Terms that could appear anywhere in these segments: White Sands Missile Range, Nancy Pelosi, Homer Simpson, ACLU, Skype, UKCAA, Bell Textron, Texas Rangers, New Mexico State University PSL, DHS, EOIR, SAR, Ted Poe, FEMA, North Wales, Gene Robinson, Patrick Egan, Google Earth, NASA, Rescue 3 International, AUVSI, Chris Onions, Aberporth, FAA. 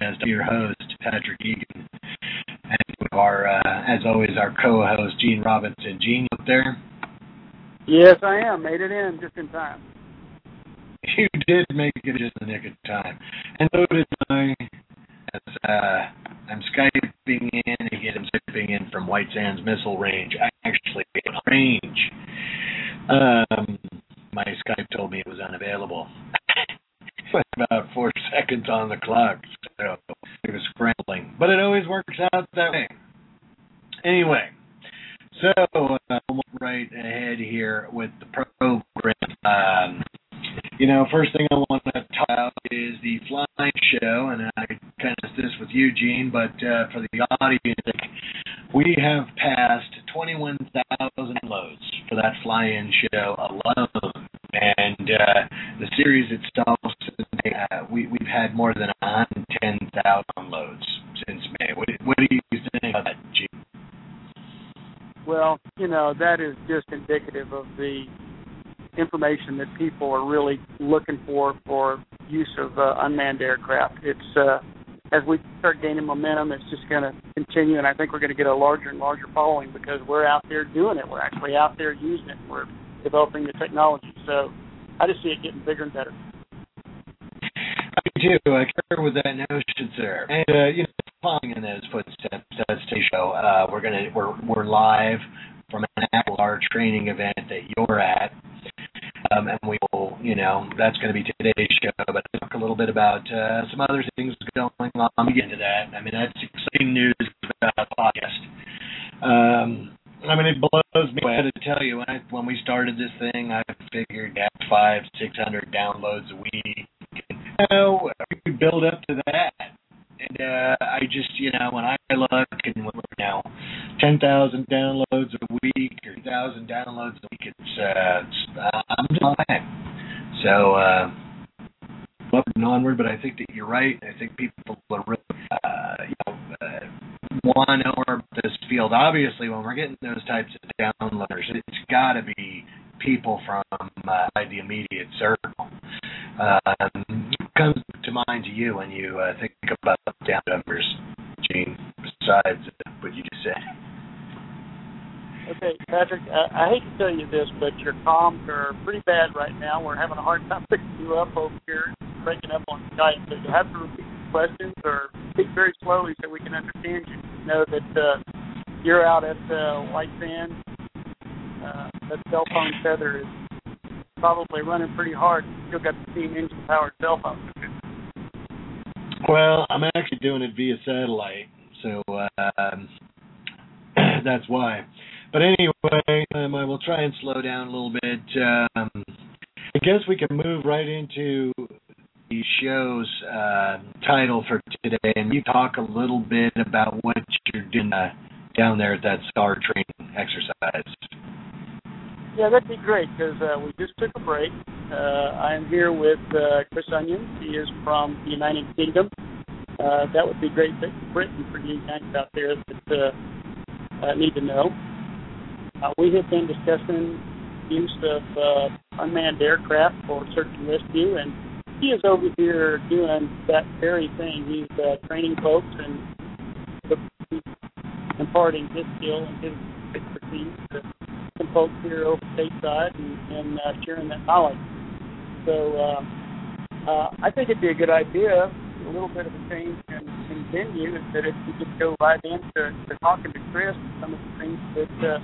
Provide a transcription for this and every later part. podcast. I'm your host, Patrick Egan, and our, as always, our co-host, Gene Robinson. Gene, up there? Yes, I am. Made it in just in time. You did make it just in the nick of time. And so did I. I'm Skyping in, and again, I'm zipping in from White Sands Missile Range. I actually get range. My Skype told me it was unavailable. About 4 seconds on the clock, so it was scrambling. But it always works out that way. Anyway, so we'll move right ahead here with the program. You know, first thing I want to talk about is the flying show, and I kind of discussed this with you, Gene, but for the audience, we have passed 21,000 loads for that fly-in show alone. And the series itself, we've had more than 110,000 downloads since May. What do you think about that, Gene? Well, you know, that is just indicative of the information that people are really looking for use of unmanned aircraft. It's as we start gaining momentum, it's just going to continue, and I think we're going to get a larger and larger following because we're out there doing it. We're actually out there using it. We're developing the technology. So I just see it getting bigger and better. I do. I concur with that notion, sir. And you know, following in those footsteps, that's the show. We're live from an ACLR training event that you're at, and we will. You know, that's going to be today's show. But I'll talk a little bit about some other things going on. We'll get into that. I mean, that's exciting news about the podcast. I mean, it blows me away to tell you. When we started this thing, I figured at 500-600 downloads a week. So we build up to that, and I just, you know, when I look and we're now 10,000 downloads a week or 1,000 downloads a week, it's I'm just on that. So up and onward, but I think that you're right. I think people are really, want to know more about this field. Obviously, when we're getting those types of downloaders, it's got to be people from the immediate circle. Comes to mind to you when you think about down numbers, Gene, besides what you just said? Okay, Patrick, I hate to tell you this, but your comms are pretty bad right now. We're having a hard time picking you up over here, breaking up on Skype. So you have to repeat the questions or speak very slowly so we can understand you. You know that you're out at White Sands. That cell phone feather is probably running pretty hard. Still got the steam engine-powered cell phone. Well, I'm actually doing it via satellite, so that's why. But anyway, I will try and slow down a little bit. I guess we can move right into the show's title for today, and you talk a little bit about what you're doing down there at that SAR training exercise. Yeah, that'd be great because we just took a break. I am here with Chris Onions. He is from the United Kingdom. That would be great Britain for you guys out there that need to know. We have been discussing use of unmanned aircraft for search and rescue, and he is over here doing that very thing. He's training folks and imparting his skill and his expertise to some folks here over stateside and sharing that knowledge. So I think it'd be a good idea, a little bit of a change in venue, is that if we just go right into talking to Chris and some of the things that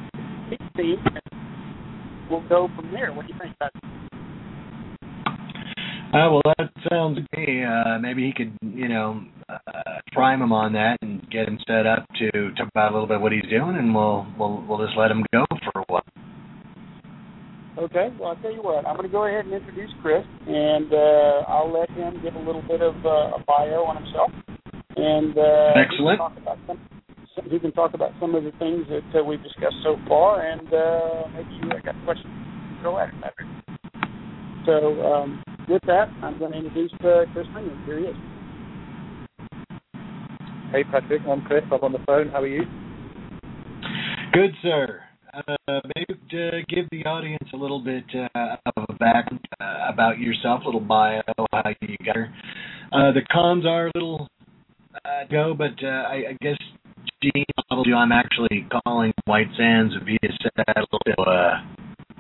he's seen, and we'll go from there. What do you think about it? Well, that sounds okay. Maybe he could, you know, prime him on that and get him set up to talk about a little bit what he's doing, and we'll just let him go for a while. Okay. Well, I'll tell you what. I'm going to go ahead and introduce Chris, and I'll let him give a little bit of a bio on himself, and excellent. He can talk about some of the things that we've discussed so far, and maybe you got questions you can throw at him after. So. With that, I'm going to introduce Chris Onions. Here he is. Hey, Patrick. I'm Chris. I'm on the phone. How are you? Good, sir. Maybe give the audience a little bit of a background about yourself, a little bio, how you got here. The comms are a little Joe, but I guess Gene, I'm actually calling White Sands via satellite.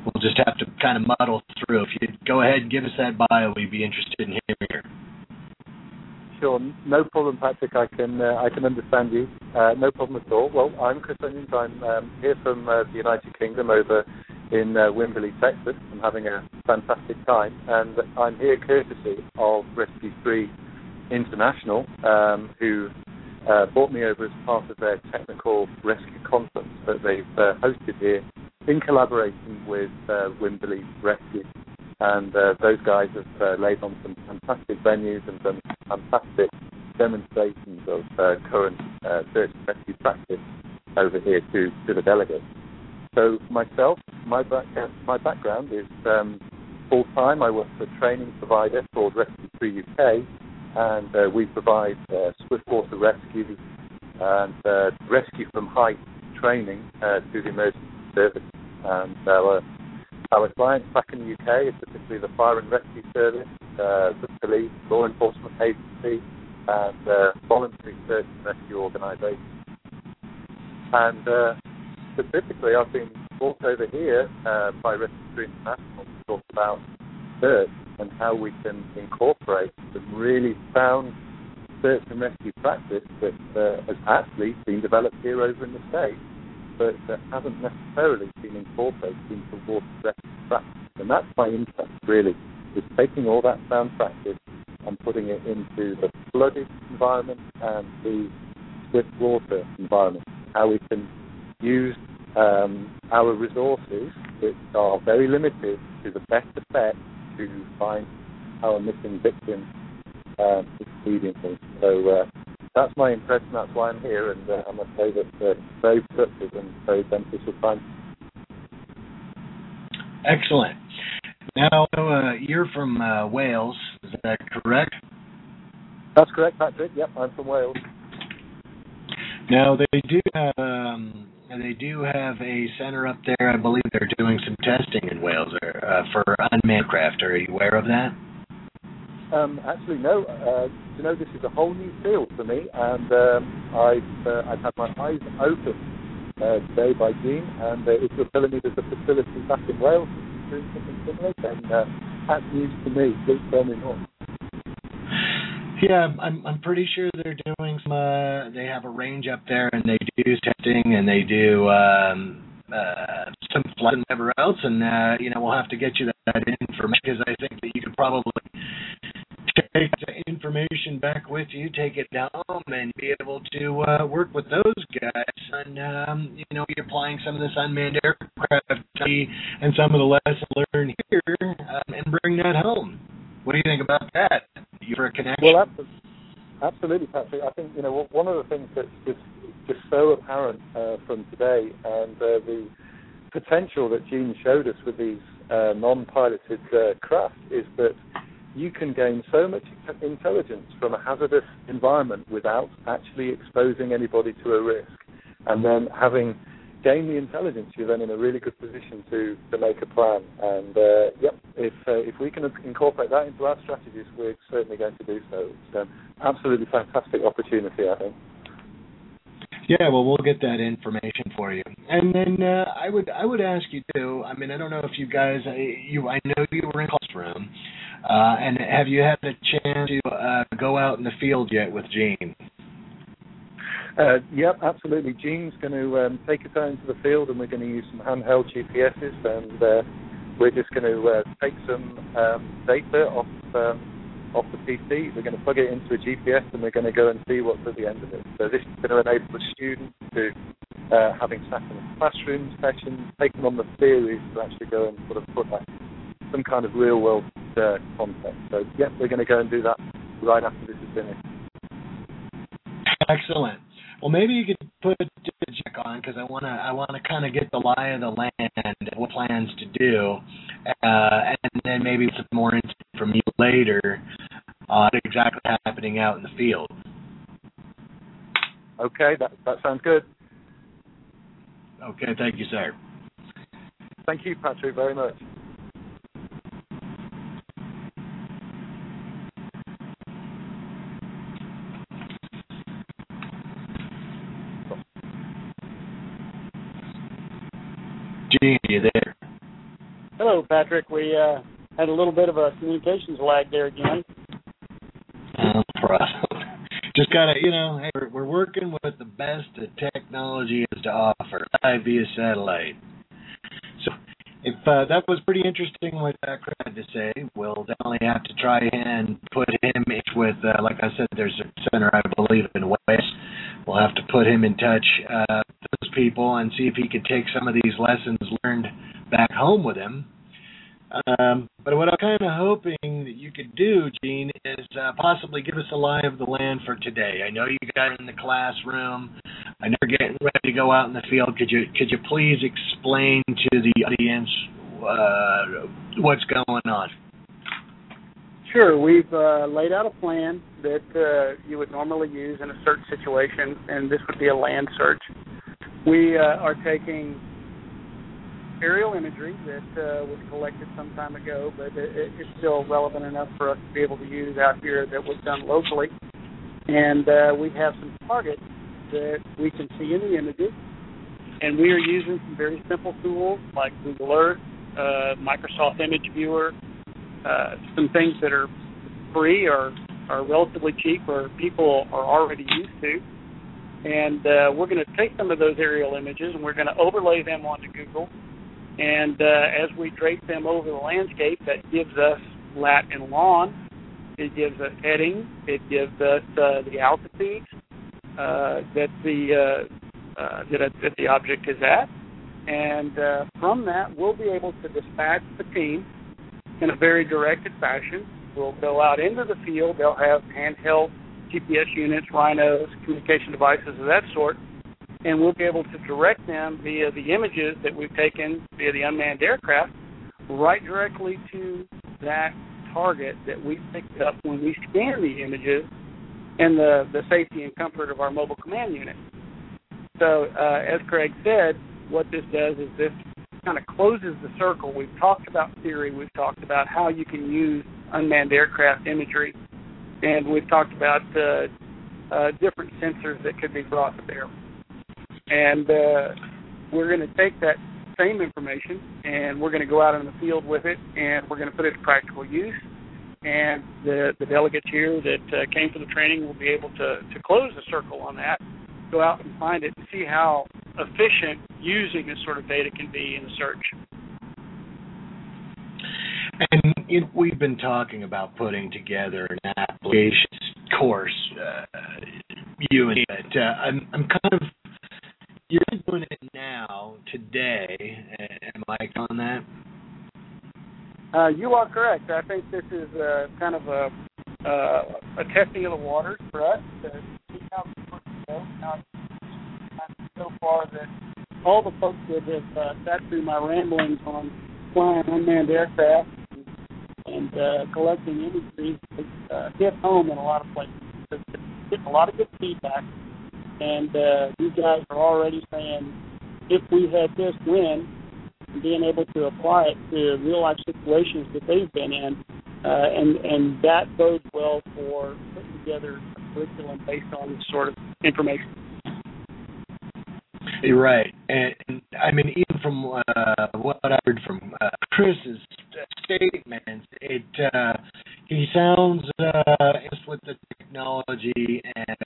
We'll just have to kind of muddle through. If you'd go ahead and give us that bio, we'd be interested in hearing her. Sure, no problem, Patrick. I can understand you. No problem at all. Well, I'm Chris Onions. I'm here from the United Kingdom over in Wimberley, Texas. I'm having a fantastic time, and I'm here courtesy of Rescue 3 International, who brought me over as part of their technical rescue conference that they've hosted here in collaboration with Wimberley Rescue. And those guys have laid on some fantastic venues and some fantastic demonstrations of current search and rescue practice over here to the delegates. So myself, my background is full-time. I work for a training provider called Rescue 3 UK, and we provide swift water rescue and rescue from height training to the emergency service. And our clients back in the UK is particularly the Fire and Rescue Service, the police, law enforcement agency, and voluntary search and rescue organisations. And specifically, I've been brought over here by Rescue 3 International to talk about search and how we can incorporate some really sound search and rescue practice that has actually been developed here over in the States, but that hasn't necessarily been incorporated into water rescue practice. And that's my interest, really, is taking all that sound practice and putting it into the flooded environment and the swift water environment, how we can use our resources, which are very limited, to the best effect to find our missing victims expediently. So that's my impression, that's why I'm here, and I must say that it's very productive and very beneficial time. Excellent. Now, you're from Wales, is that correct? That's correct, Patrick. Yep, I'm from Wales. Now, they do have a centre up there. I believe they're doing some testing in Wales for unmanned craft. Are you aware of that? Actually, no. You know, this is a whole new field for me, and I've had my eyes open today by Gene, and if you're telling me there's a facility back in Wales doing something similar, then that's news to me. Please tell me more. Yeah, I'm pretty sure they're doing some. They have a range up there, and they do testing, and they do some flights and whatever else. And you know, we'll have to get you that information, because I think that you could probably take the information back with you, take it home, and be able to work with those guys on, you know, applying some of this unmanned aircraft and some of the lessons learned here, and bring that home. What do you think about that? You're a connection. Well, absolutely, Patrick. I think, you know, one of the things that's just so apparent from today, and the potential that Gene showed us with these non-piloted craft, is that you can gain so much intelligence from a hazardous environment without actually exposing anybody to a risk. And then, having gained the intelligence, you're then in a really good position to make a plan. And, yep, if we can incorporate that into our strategies, we're certainly going to do so. It's an absolutely fantastic opportunity, I think. Yeah, well, we'll get that information for you. And then I would ask you, too, I mean, I don't know if you guys, I know you were in the room, and have you had a chance to go out in the field yet with Gene? Yep, absolutely. Gene's going to take us out into the field, and we're going to use some handheld GPSs, and we're just going to take some data off the PC. We're going to plug it into a GPS, and we're going to go and see what's at the end of it. So this is going to enable the students to, having sat in a classroom session, taking on the theories, to actually go and sort of put that some kind of real-world context. So, yep, we're going to go and do that right after this is finished. Excellent. Well, maybe you could put Jack on, because I wanna kind of get the lie of the land, what plans to do, and then maybe some more insight from you later on exactly what's happening out in the field. Okay, that sounds good. Okay, thank you, sir. Thank you, Patrick, very much. Gene, are you there? Hello, Patrick. We had a little bit of a communications lag there again. No problem. Just gotta, you know, hey, we're working with the best that technology has to offer, live via satellite. So, if that was pretty interesting what Chris had to say, we'll definitely have to try and put him in with, like I said, there's a center, I believe, in West. We'll have to put him in touch with those people and see if he could take some of these lessons learned back home with him. But what I'm kind of hoping that you could do, Gene, is possibly give us a lie of the land for today. I know you guys are in the classroom. I know you're getting ready to go out in the field. Could you please explain to the audience what's going on? Sure. We've laid out a plan that you would normally use in a search situation, and this would be a land search. We are taking aerial imagery that was collected some time ago, but it's still relevant enough for us to be able to use out here that was done locally. And we have some targets that we can see in the images. And we are using some very simple tools like Google Earth, Microsoft Image Viewer, some things that are free or are relatively cheap or people are already used to. And we're going to take some of those aerial images and we're going to overlay them onto Google. And as we drape them over the landscape, that gives us lat and lawn. It gives us heading. It gives us the altitude that the object is at. And from that, we'll be able to dispatch the team in a very directed fashion. We'll go out into the field. They'll have handheld GPS units, rhinos, communication devices of that sort. And we'll be able to direct them via the images that we've taken via the unmanned aircraft right directly to that target that we picked up when we scanned the images and the safety and comfort of our mobile command unit. So as Craig said, what this does is this kind of closes the circle. We've talked about theory. We've talked about how you can use unmanned aircraft imagery. And we've talked about different sensors that could be brought to bear. And we're going to take that same information and we're going to go out in the field with it and we're going to put it to practical use. And the delegates here that came for the training will be able to close the circle on that, go out and find it and see how efficient using this sort of data can be in the search. And we've been talking about putting together an applications course, you and me, but I'm kind of... You're doing it now, today. Am I on that? You are correct. I think this is kind of a testing of the waters for us to see how this works goes. Now, so far that all the folks that have sat through my ramblings on flying unmanned aircraft and collecting imagery hit home in a lot of places. It's getting a lot of good feedback. And you guys are already saying, if we had this win, being able to apply it to real-life situations that they've been in, and that bodes well for putting together a curriculum based on this sort of information. You're right. And I mean, even from what I heard from Chris's statements, he sounds with the technology and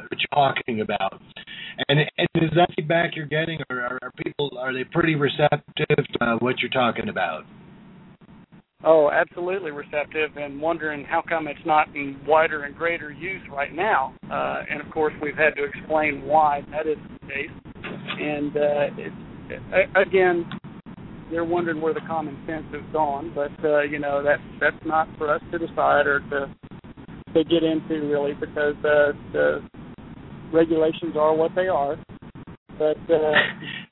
what you're talking about. And is that feedback you're getting, or are people, are they pretty receptive to what you're talking about? Oh, absolutely receptive, and wondering how come it's not in wider and greater use right now. And, of course, we've had to explain why that is the case. And, again, they're wondering where the common sense has gone, but, you know, that's not for us to decide or to get into, really, because the regulations are what they are. But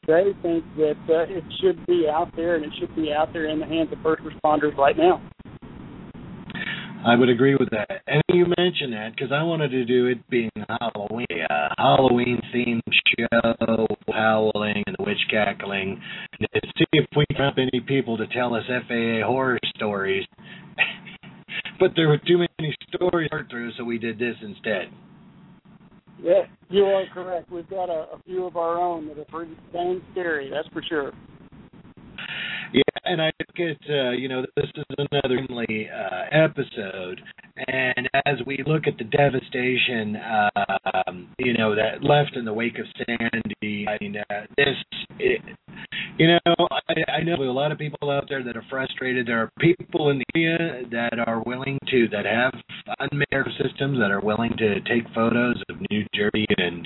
they think that it should be out there, and it should be out there in the hands of first responders right now. I would agree with that. And you mentioned that because I wanted to do it being Halloween, a Halloween-themed show, howling and witch cackling, to see if we can help any people to tell us FAA horror stories. But there were too many stories to work through, so we did this instead. Yes, you are correct. We've got a few of our own that are pretty dang scary, that's for sure. And I look at, this is another episode, and as we look at the devastation, that left in the wake of Sandy, I mean, I know a lot of people out there that are frustrated. There are people in the area that are willing to, that have unmanned systems, that are willing to take photos of New Jersey and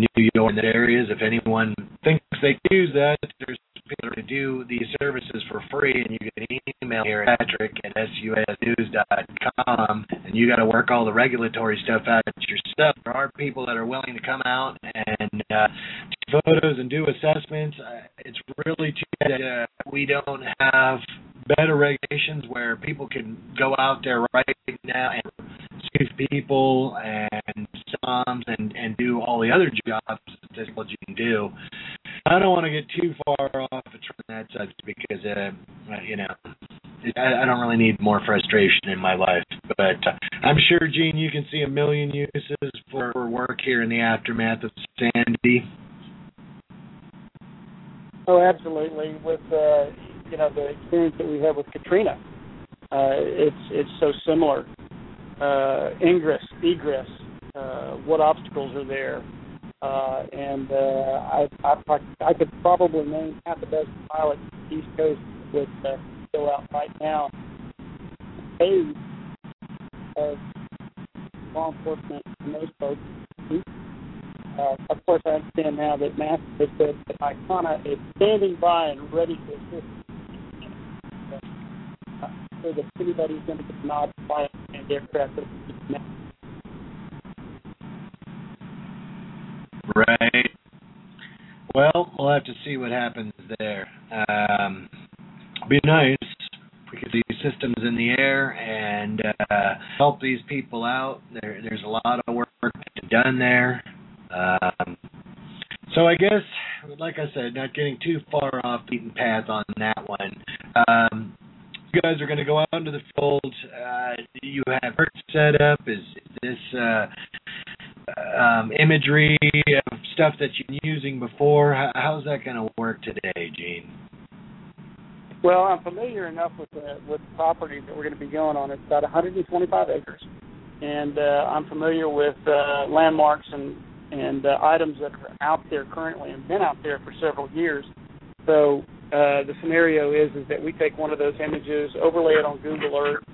New York and the areas. If anyone thinks they can use that, there's people to do these services for free, and you can email here at patrick@sUASnews.com, and you got to work all the regulatory stuff out yourself. There are people that are willing to come out and take photos and do assessments. It's really too bad that we don't have better regulations where people can go out there right now and save people and SOMs and do all the other jobs that you can do. I don't want to get too far off that subject because, I don't really need more frustration in my life. But I'm sure, Gene, you can see a million uses for work here in the aftermath of Sandy. Oh, absolutely. With, the experience that we had with Katrina, it's so similar. Ingress, egress, what obstacles are there? I could probably name half a dozen pilots on the East Coast with still out right now. Aid of law enforcement and those folks. Of course, I understand now that NASA has said that ICANA is standing by and ready to assist. So that anybody's going to get not flying an aircraft. Right. Well, we'll have to see what happens there. It'd be nice if we could see systems in the air and help these people out. There's a lot of work to be done there. So I guess, like I said, not getting too far off the beaten path on that one. You guys are going to go out into the field. You have her set up. Is this... imagery of stuff that you've been using before. How's that going to work today, Gene? Well, I'm familiar enough with the property that we're going to be going on. It's about 125 acres, and I'm familiar with landmarks and items that are out there currently and been out there for several years. So the scenario is that we take one of those images, overlay it on Google Earth,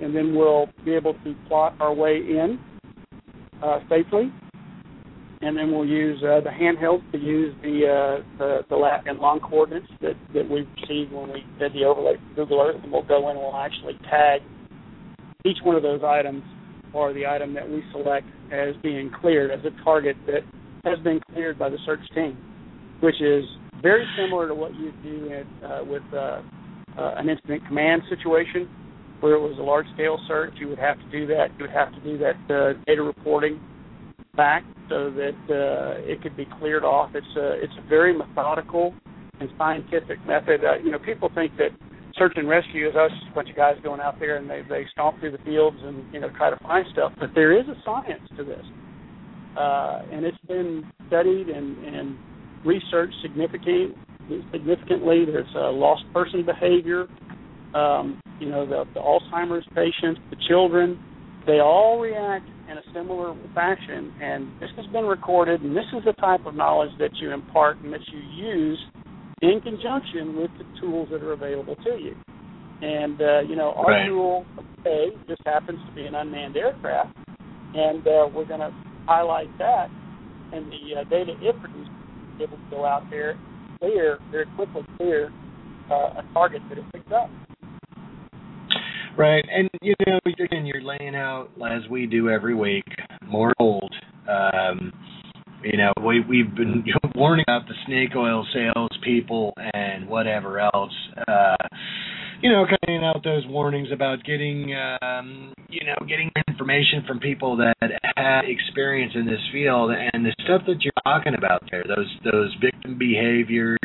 and then we'll be able to plot our way in. Safely, and then we'll use the handheld to use the lat and long coordinates that we received when we did the overlay from Google Earth, and we'll go in and we'll actually tag each one of those items or the item that we select as being cleared as a target that has been cleared by the search team, which is very similar to what you do with an incident command situation. Where it was a large-scale search, you would have to do that. You would have to do that data reporting back so that it could be cleared off. It's a very methodical and scientific method. People think that search and rescue is us, a bunch of guys going out there and they stomp through the fields and try to find stuff. But there is a science to this, and it's been studied and researched significantly. There's lost person behavior. The Alzheimer's patients, the children, they all react in a similar fashion. And this has been recorded, and this is the type of knowledge that you impart and that you use in conjunction with the tools that are available to you. And, our right. Tool today just happens to be an unmanned aircraft, and we're going to highlight that and the data it produces to be able to go out there and very quickly clear a target that it picks up. Right, and again, you're laying out, as we do every week, more gold. We've been warning about the snake oil salespeople and whatever else. Cutting out those warnings about getting information from people that have experience in this field, and the stuff that you're talking about there, those victim behaviors.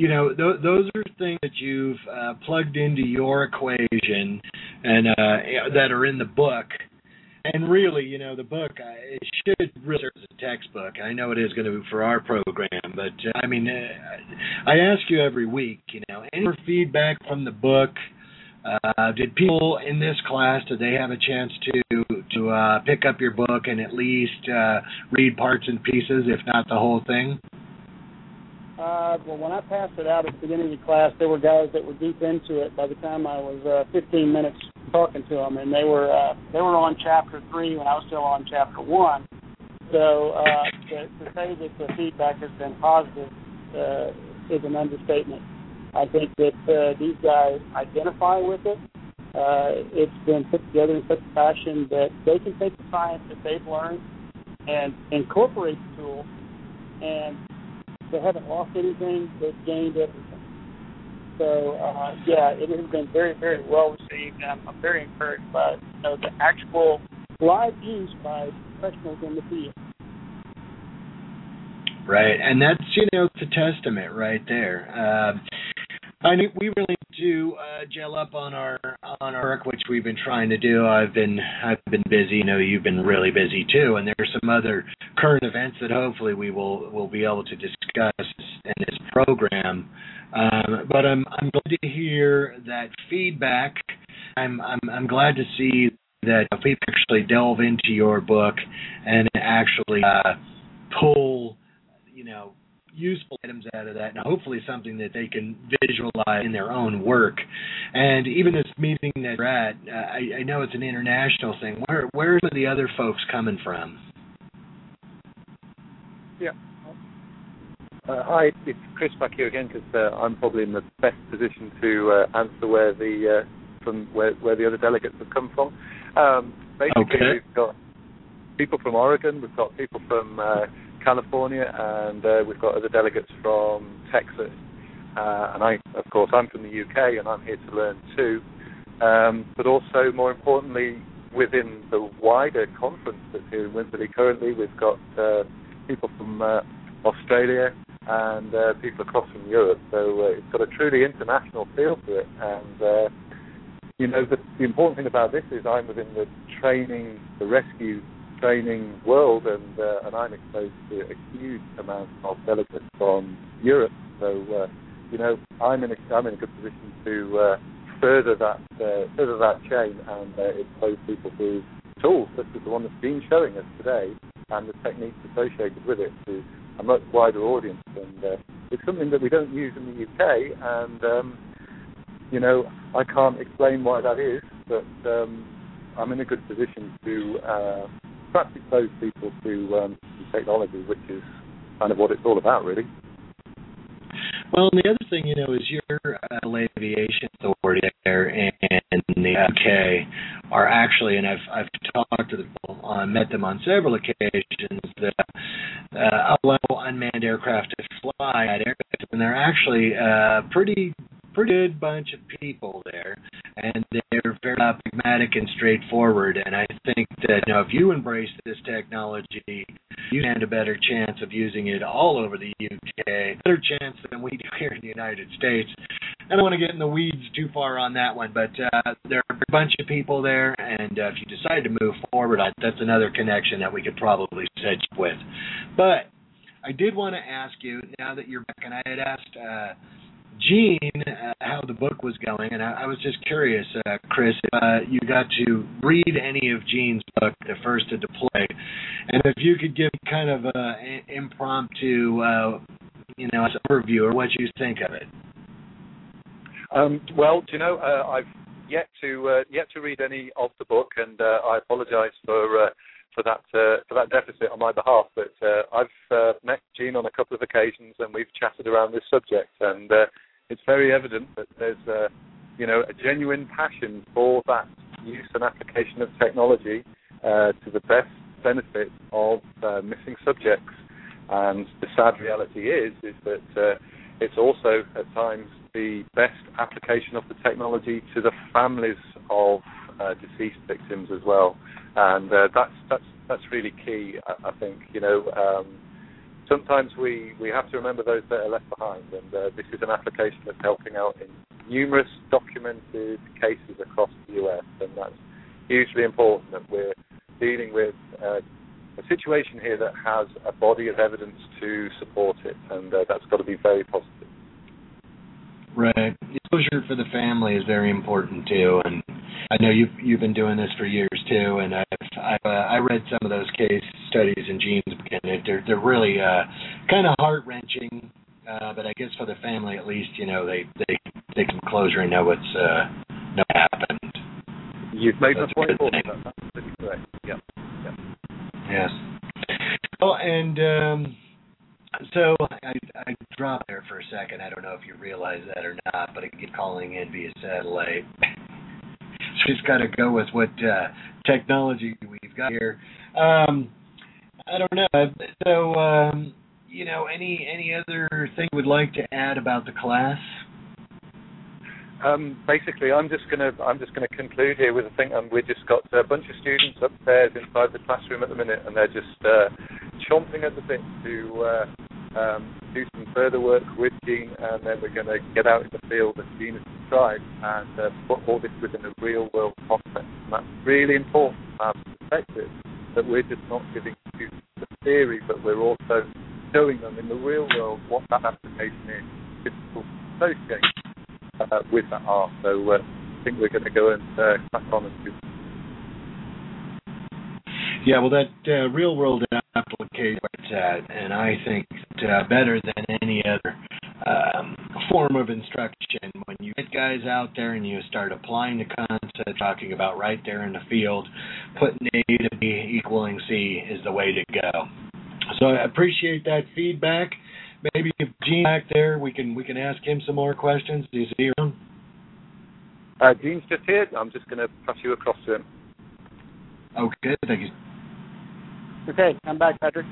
Those are things that you've plugged into your equation and that are in the book. And really, you know, the book, it should really serve as a textbook. I know it is going to be for our program, but, I mean, I ask you every week, you know, any more feedback from the book? Did people in this class, did they have a chance to pick up your book and at least read parts and pieces, if not the whole thing? Well, when I passed it out at the beginning of the class, there were guys that were deep into it by the time I was 15 minutes talking to them, and they were on Chapter 3 when I was still on Chapter 1. So to say that the feedback has been positive is an understatement. I think that these guys identify with it. It's been put together in such a fashion that they can take the science that they've learned and incorporate the tool, and they haven't lost anything. They've gained everything. So, yeah, it has been very, very well received, and I'm very encouraged by, you know, the actual live use by professionals in the field. Right, and that's, you know, it's a testament right there. I mean, we really do gel up on our work, which we've been trying to do. I've been busy. You know, you've been really busy too. And there's some other current events that hopefully we will be able to discuss in this program. But I'm glad to hear that feedback. I'm glad to see that people actually delve into your book and actually pull, you know, useful items out of that, and hopefully something that they can visualize in their own work. And even this meeting that you're at, I know it's an international thing. Where are the other folks coming from? Yeah. Hi, it's Chris back here again, because I'm probably in the best position to answer where the other delegates have come from. Basically, okay. We've got people from Oregon, we've got people from California, and we've got other delegates from Texas. And I, of course, I'm from the UK, and I'm here to learn too. But also, more importantly, within the wider conference that's here in Wimberley currently, we've got people from Australia and people across from Europe. So it's got a truly international feel to it. And, you know, the important thing about this is I'm within the rescue training world, and I'm exposed to a huge amount of delegates from Europe. So you know, I'm in a good position to further that chain and expose people to tools such as the one that's been showing us today and the techniques associated with it to a much wider audience. And it's something that we don't use in the UK, and you know, I can't explain why that is, but I'm in a good position to perhaps expose people to technology, which is kind of what it's all about, really. Well, and the other thing, you know, is your aviation authority there in the UK are actually, and I've talked to them, met them on several occasions, that allow unmanned aircraft to fly at airspace, and they're actually pretty good bunch of people there, and they're very pragmatic and straightforward. And I think that, you know, if you embrace this technology, you stand a better chance of using it all over the UK, better chance than we do here in the United States. I don't want to get in the weeds too far on that one, but there are a bunch of people there, and if you decide to move forward, that's another connection that we could probably set up with. But I did want to ask you, now that you're back, and I had asked Gene how the book was going, and I was just curious, Chris, if you got to read any of Gene's book, The First to Deploy, and if you could give kind of an impromptu, you know, overview or what you think of it. Well, you know, I've yet to read any of the book, and I apologize for that deficit on my behalf, but I've met Gene on a couple of occasions, and we've chatted around this subject, and it's very evident that there's you know, a genuine passion for that use and application of technology to the best benefit of missing subjects. And the sad reality is that it's also at times the best application of the technology to the families of deceased victims as well, and that's really key. I think, you know, sometimes we have to remember those that are left behind, and this is an application that's helping out in numerous documented cases across the US, and that's hugely important that we're dealing with a situation here that has a body of evidence to support it, and that's got to be very positive. Right. Disclosure for the family is very important too, and I know you've been doing this for years too, and I read some of those case studies in Gene's book, and they're really kind of heart wrenching. But I guess for the family, at least, you know, they can closure and know what's not happened. You've made the point. That's pretty correct. Yeah. Yes. Well, and so I dropped there for a second. I don't know if you realize that or not, but I get calling in via satellite. So just got to go with what technology we've got here. I don't know. So. You know, any other thing you would like to add about the class? Basically, I'm just gonna conclude here with a thing. We've just got a bunch of students upstairs inside the classroom at the minute, and they're just chomping at the bit to do some further work with Gene, and then we're going to get out in the field that Gene has described and put all this within a real world context. And that's really important from our perspective, that we're just not giving students the theory, but we're also showing them in the real world what that application is, difficult to associate with that art. So I think we're going to go and crack on and do. Yeah, well, that real world application, and I think that, better than any other form of instruction, when you get guys out there and you start applying the concept, talking about right there in the field, putting A to B equaling C is the way to go. So I appreciate that feedback. Maybe if Gene back there, we can ask him some more questions. Do you see him? Gene's just here. I'm just going to pass you across to him. Okay, thank you. Okay, I'm back, Patrick.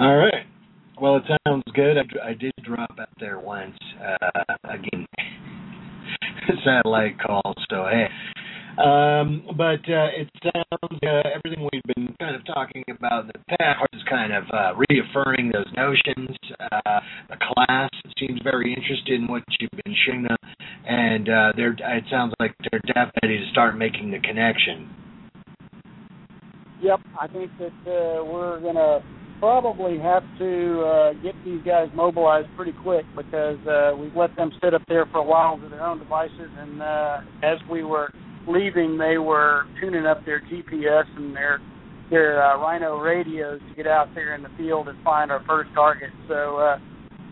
All right. Well, it sounds good. I did drop out there once. Again, satellite call, so hey. But it sounds everything we've been kind of talking about in the past is kind of reaffirming those notions. The class seems very interested in what you've been showing them, and it sounds like they're definitely to start making the connection. Yep, I think that we're going to probably have to get these guys mobilized pretty quick, because we've let them sit up there for a while with their own devices, and as we were leaving, they were tuning up their GPS and their Rhino radios to get out there in the field and find our first target. So,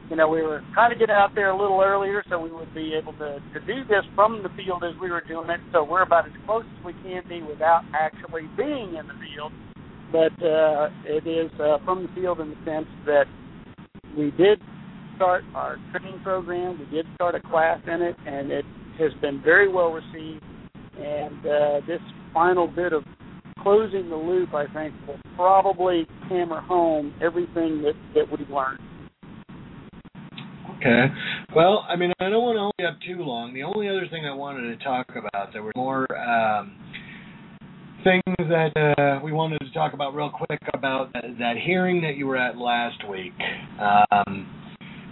you know, we were trying to get out there a little earlier so we would be able to do this from the field as we were doing it. So we're about as close as we can be without actually being in the field. But it is from the field in the sense that we did start our training program. We did start a class in it, and it has been very well received. And this final bit of closing the loop, I think, will probably hammer home everything that we've learned. Okay. Well, I mean, I don't want to hold you up too long. The only other thing I wanted to talk about, there were more things that we wanted to talk about real quick about that hearing that you were at last week.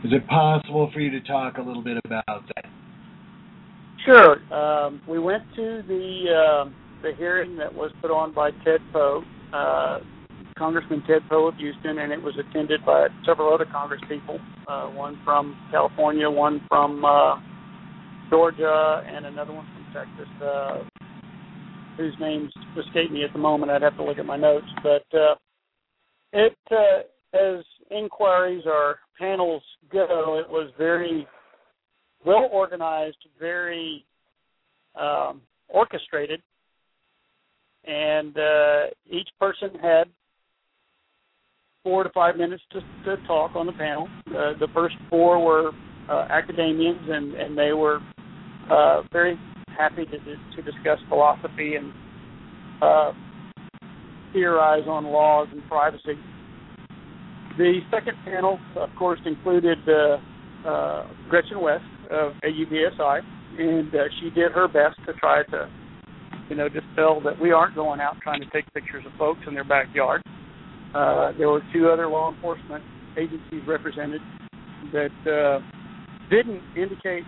Is it possible for you to talk a little bit about that? Sure. We went to the hearing that was put on by Ted Poe, Congressman Ted Poe of Houston, and it was attended by several other congresspeople, one from California, one from Georgia, and another one from Texas, whose names escape me at the moment. I'd have to look at my notes. But as inquiries or panels go, it was very well organized, very orchestrated, and each person had 4 to 5 minutes to talk on the panel. The first four were academians, and they were very happy to discuss philosophy and theorize on laws and privacy. The second panel, of course, included Gretchen West of AUVSI, and she did her best to try to, you know, dispel that we aren't going out trying to take pictures of folks in their backyard. There were two other law enforcement agencies represented that didn't indicate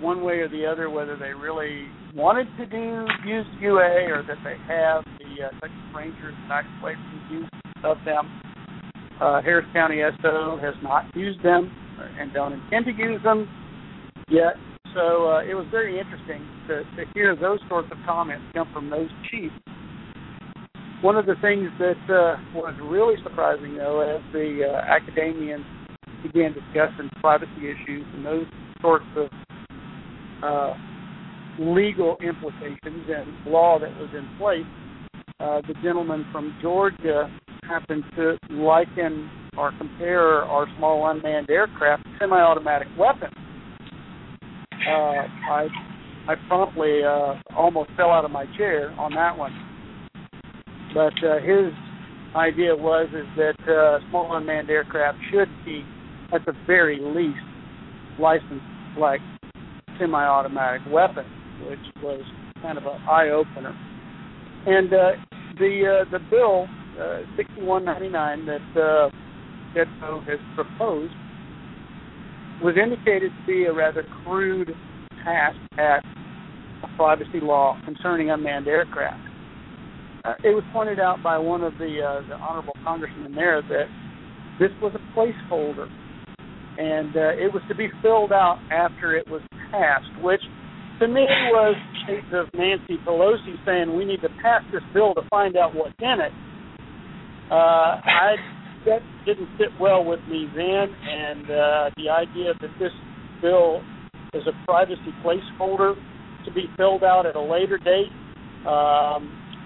one way or the other whether they really wanted to use UA, or that they have the Texas Rangers back away from use of them. Harris County SO has not used them and don't intend to use them yet. So it was very interesting to hear those sorts of comments come from those chiefs. One of the things that was really surprising, though, as the academians began discussing privacy issues and those sorts of legal implications and law that was in place, the gentleman from Georgia happened to liken or compare our small unmanned aircraft to semi-automatic weapons. I promptly almost fell out of my chair on that one. But his idea was that small unmanned aircraft should be, at the very least, licensed like semi-automatic weapons, which was kind of an eye-opener. And the bill, 6199, that Ted Poe has proposed, was indicated to be a rather crude task at a privacy law concerning unmanned aircraft. It was pointed out by one of the honorable congressmen there that this was a placeholder, and it was to be filled out after it was passed, which to me was a case of Nancy Pelosi saying we need to pass this bill to find out what's in it. That didn't sit well with me then, and the idea that this bill is a privacy placeholder to be filled out at a later date,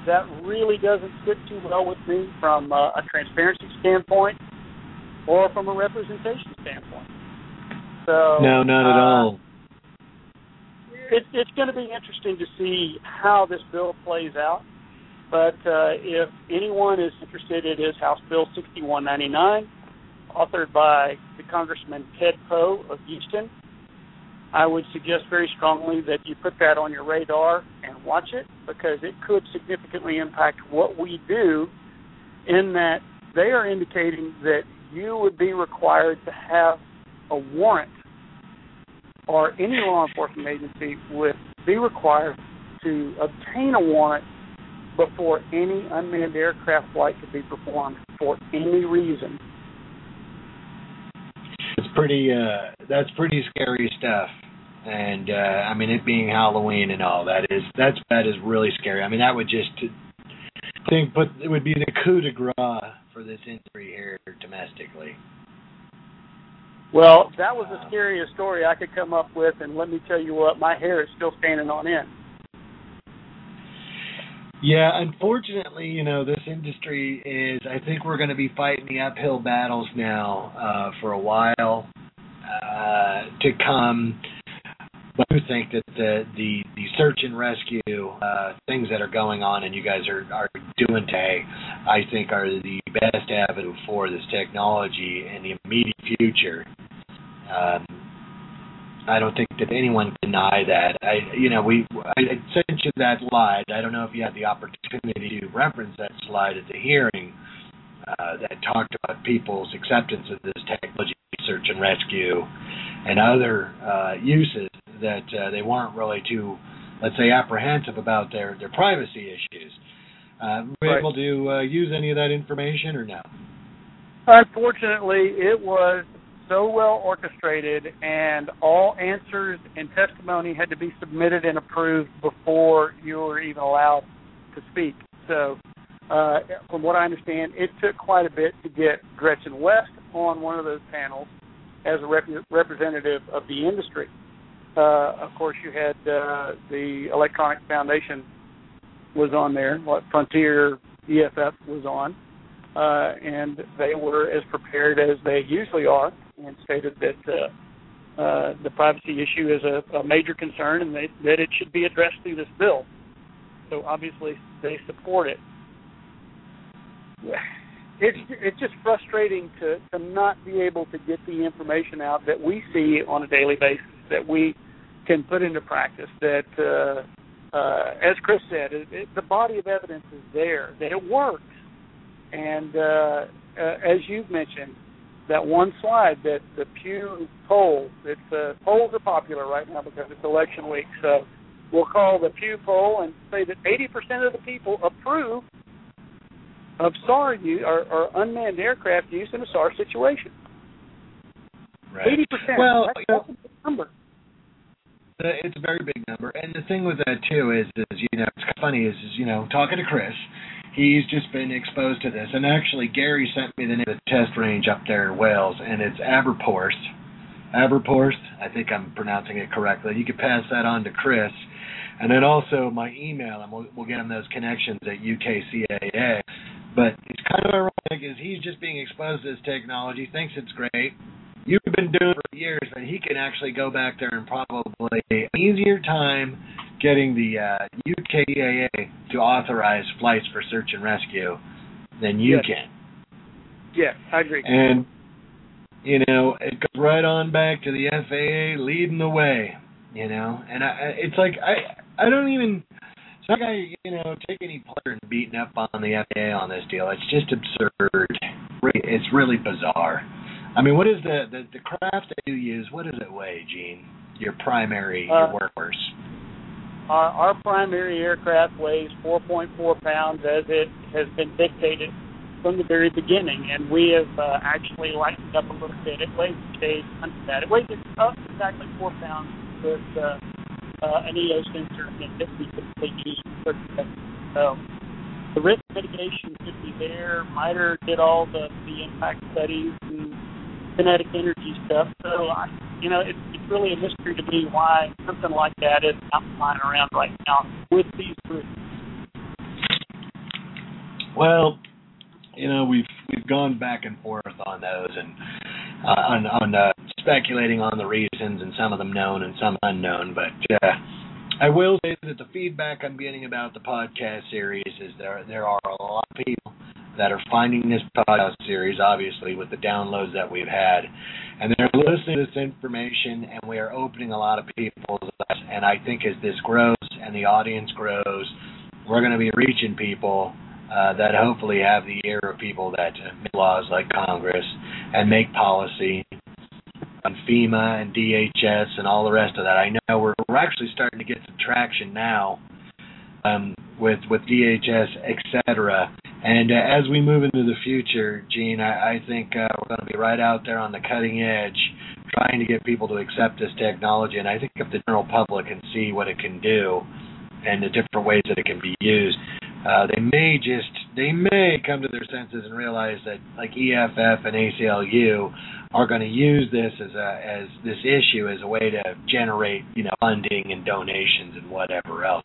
that really doesn't sit too well with me from a transparency standpoint or from a representation standpoint. So no, not at all. It's going to be interesting to see how this bill plays out. But if anyone is interested, it is House Bill 6199, authored by the Congressman Ted Poe of Houston. I would suggest very strongly that you put that on your radar and watch it, because it could significantly impact what we do, in that they are indicating that you would be required to have a warrant, or any law enforcement agency would be required to obtain a warrant before any unmanned aircraft flight could be performed for any reason. It's pretty. That's pretty scary stuff. And I mean, it being Halloween and all that is really scary. I mean, that would just it would be the coup de grace for this industry here domestically. Well, that was the scariest story I could come up with, and let me tell you what, my hair is still standing on end. Yeah, unfortunately, this industry is, I think we're going to be fighting the uphill battles now for a while to come. But I do think that the search and rescue things that are going on and you guys are doing today, I think are the best avenue for this technology in the immediate future. I don't think that anyone can deny that. I sent you that slide. I don't know if you had the opportunity to reference that slide at the hearing that talked about people's acceptance of this technology, search and rescue, and other uses that they weren't really too, let's say, apprehensive about their privacy issues. Were you able to use any of that information or no? Unfortunately, it was so well orchestrated, and all answers and testimony had to be submitted and approved before you were even allowed to speak. So from what I understand, it took quite a bit to get Gretchen West on one of those panels as a representative of the industry. Of course, you had the Electronic Foundation was on there, Frontier EFF was on, and they were as prepared as they usually are, and stated that the privacy issue is a major concern, and that it should be addressed through this bill. So obviously they support it. It's just frustrating to not be able to get the information out that we see on a daily basis, that we can put into practice, that, as Chris said, the body of evidence is there, that it works. And as you've mentioned, that one slide that the Pew poll, polls are popular right now because it's election week, so We'll call the Pew poll and say that 80% of the people approve of SAR use, or unmanned aircraft use in a SAR situation. Right. 80%. Well, that's a big number. It's a very big number. And the thing with that, too, is you know, it's funny, is, you know, talking to Chris, he's just been exposed to this. And actually, Gary sent me the name of the test range up there in Wales, and it's Aberporth. Aberporth, I think I'm pronouncing it correctly. You could pass that on to Chris. And then also my email, and we'll get him those connections at UKCAA. But it's kind of ironic is he's just being exposed to this technology, thinks it's great. You've been doing it for years, and he can actually go back there and probably an easier time getting the UKCAA to authorize flights for search and rescue than you can. Yeah, I agree. And, you know, it goes right on back to the FAA leading the way, you know. And it's like I don't even – it's not like I, you know, take any pleasure in beating up on the FAA on this deal. It's just absurd. It's really bizarre. I mean, what is the craft that you use? What does it weigh, Gene? Your primary, your workhorse. Our primary aircraft weighs 4.4 pounds, as it has been dictated from the very beginning, and we have actually lightened up a little bit. It weighs under that. It weighs up exactly 4 pounds with an EO sensor, and this we typically use for the risk mitigation should be there. MITRE did all the impact studies and kinetic energy stuff. So, you know, it's really a mystery to me why something like that is not flying around right now with these groups. Well, you know, we've gone back and forth on those and on speculating on the reasons, and some of them known and some unknown. But I will say that the feedback I'm getting about the podcast series is there are a lot of people that are finding this podcast series, obviously, with the downloads that we've had. And they're listening to this information, and we are opening a lot of people's eyes. And I think as this grows and the audience grows, we're going to be reaching people that hopefully have the ear of people that make laws like Congress and make policy, and FEMA and DHS and all the rest of that. I know we're actually starting to get some traction now with DHS, et cetera. And as we move into the future, Gene, I think we're going to be right out there on the cutting edge trying to get people to accept this technology. And I think if the general public can see what it can do and the different ways that it can be used, they may come to their senses and realize that, like, EFF and ACLU are going to use this as this issue as a way to generate, you know, funding and donations and whatever else.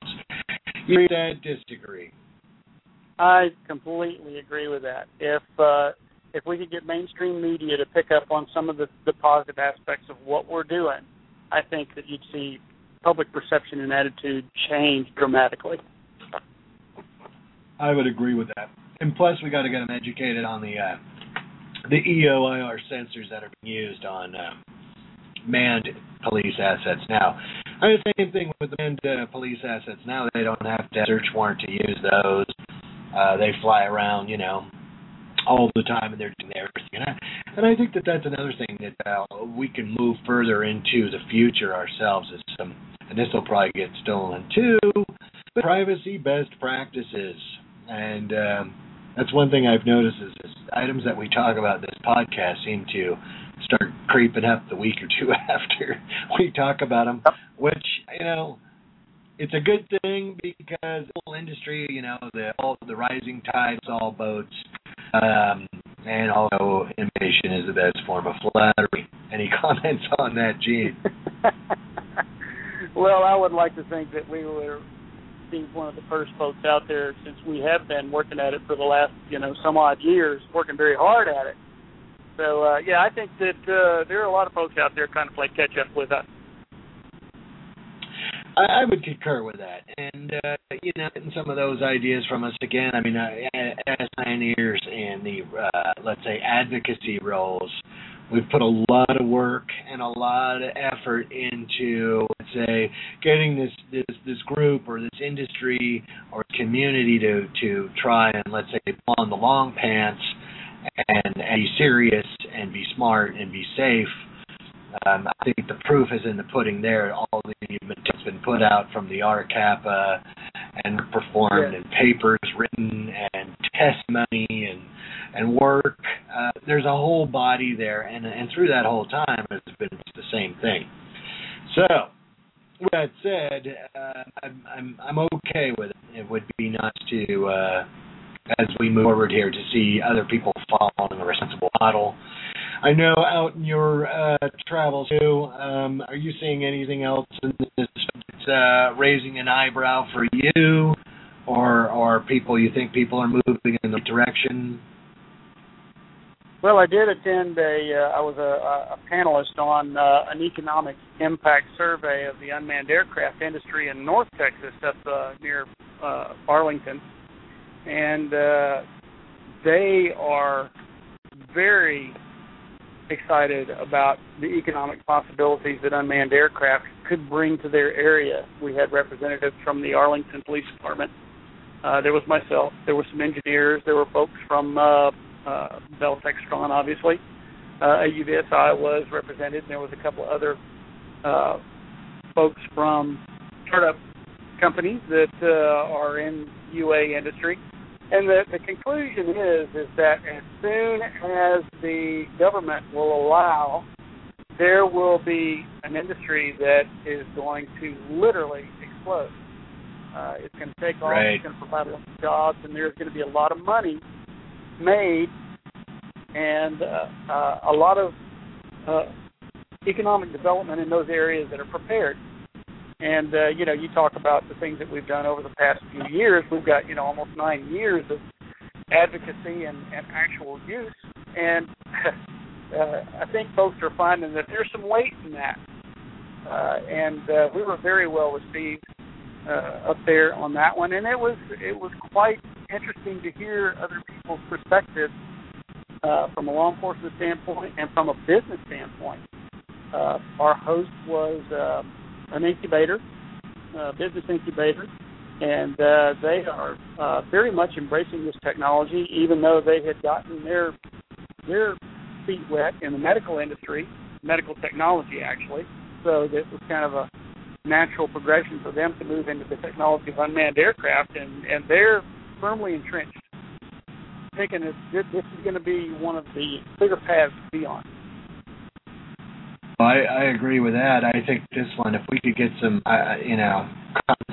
You agree that? Disagree? I completely agree with that. If we could get mainstream media to pick up on some of the positive aspects of what we're doing, I think that you'd see public perception and attitude change dramatically. I would agree with that. And plus, we got to get them educated on the EOIR sensors that are being used on manned police assets now. I mean, the same thing with the manned police assets now. They don't have to have a search warrant to use those. They fly around, you know, all the time, and they're doing everything. And I think that that's another thing that we can move further into the future ourselves. Is some, and this will probably get stolen too, but privacy best practices. And that's one thing I've noticed is items that we talk about in this podcast seem to start creeping up the week or two after we talk about them, which, you know, it's a good thing because the whole industry, you know, all the rising tides, all boats, and also information is the best form of flattery. Any comments on that, Gene? Well, I would like to think that we were one of the first folks out there, since we have been working at it for the last, you know, some odd years, working very hard at it. So, yeah, I think that there are a lot of folks out there trying to play catch-up with us. I would concur with that. And, you know, getting some of those ideas from us again, I mean, as pioneers in the, let's say, advocacy roles, we've put a lot of work and a lot of effort into, let's say, getting this group or this industry or community to try and, let's say, put on the long pants and be serious and be smart and be safe. I think the proof is in the pudding there. All the material's been put out from the RCAPA and performed, and papers written and testimony and work. There's a whole body there, and through that whole time, it's been the same thing. So, with that said, I'm okay with it. It would be nice to, as we move forward here, to see other people following a responsible model. I know out in your travels, too, are you seeing anything else in this that's raising an eyebrow for you, or people you think people are moving in the direction? Well, I did attend I was a panelist on an economic impact survey of the unmanned aircraft industry in North Texas, that's near Arlington, and they are very excited about the economic possibilities that unmanned aircraft could bring to their area. We had representatives from the Arlington Police Department. There was myself. There were some engineers. There were folks from Bell Textron, obviously. AUVSI was represented, and there was a couple of other folks from startup companies that are in UA industry. And the conclusion is that as soon as the government will allow, there will be an industry that is going to literally explode. It's going to take off, it's going to provide a lot of jobs, and there's going to be a lot of money made and a lot of economic development in those areas that are prepared. And, you know, you talk about the things that we've done over the past few years. We've got, you know, almost 9 years of advocacy and actual use. And I think folks are finding that there's some weight in that. And we were very well received up there on that one. And it was quite interesting to hear other people's perspectives from a law enforcement standpoint and from a business standpoint. Our host was an incubator, a business incubator, and they are very much embracing this technology, even though they had gotten their feet wet in the medical industry, medical technology actually. So this was kind of a natural progression for them to move into the technology of unmanned aircraft, and they're firmly entrenched, thinking this is going to be one of the bigger paths to be on. I agree with that. I think this one, if we could get some, common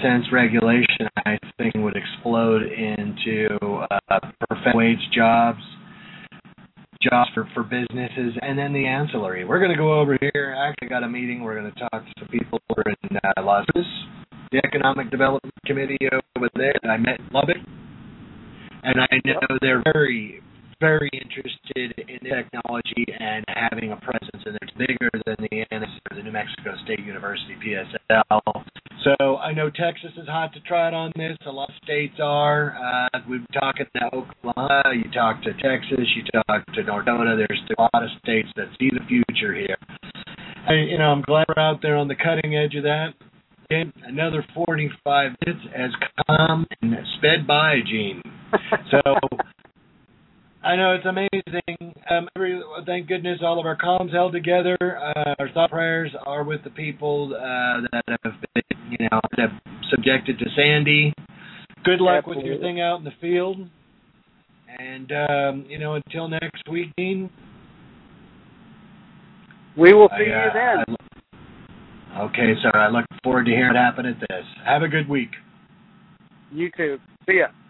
sense regulation, I think would explode into perfect wage jobs for businesses, and then the ancillary. We're going to go over here. I actually got a meeting. We're going to talk to some people over in Las Vegas, the Economic Development Committee over there that I met in Lubbock, and I know they're very interested in technology and having a presence, and it's bigger than the New Mexico State University PSL. So I know Texas is hot to trot on this. A lot of states are. We've talked to Oklahoma. You talk to Texas. You talk to North Dakota. There's a lot of states that see the future here. I'm glad we're out there on the cutting edge of that. Again, another 45 minutes has come and sped by, Gene. So I know it's amazing. Thank goodness all of our columns held together. Our thought prayers are with the people that have been, that have subjected to Sandy. Good luck with your thing out in the field. And, until next week, Dean. We will see you then. Okay, sir. I look forward to hearing what happened at this. Have a good week. You too. See ya.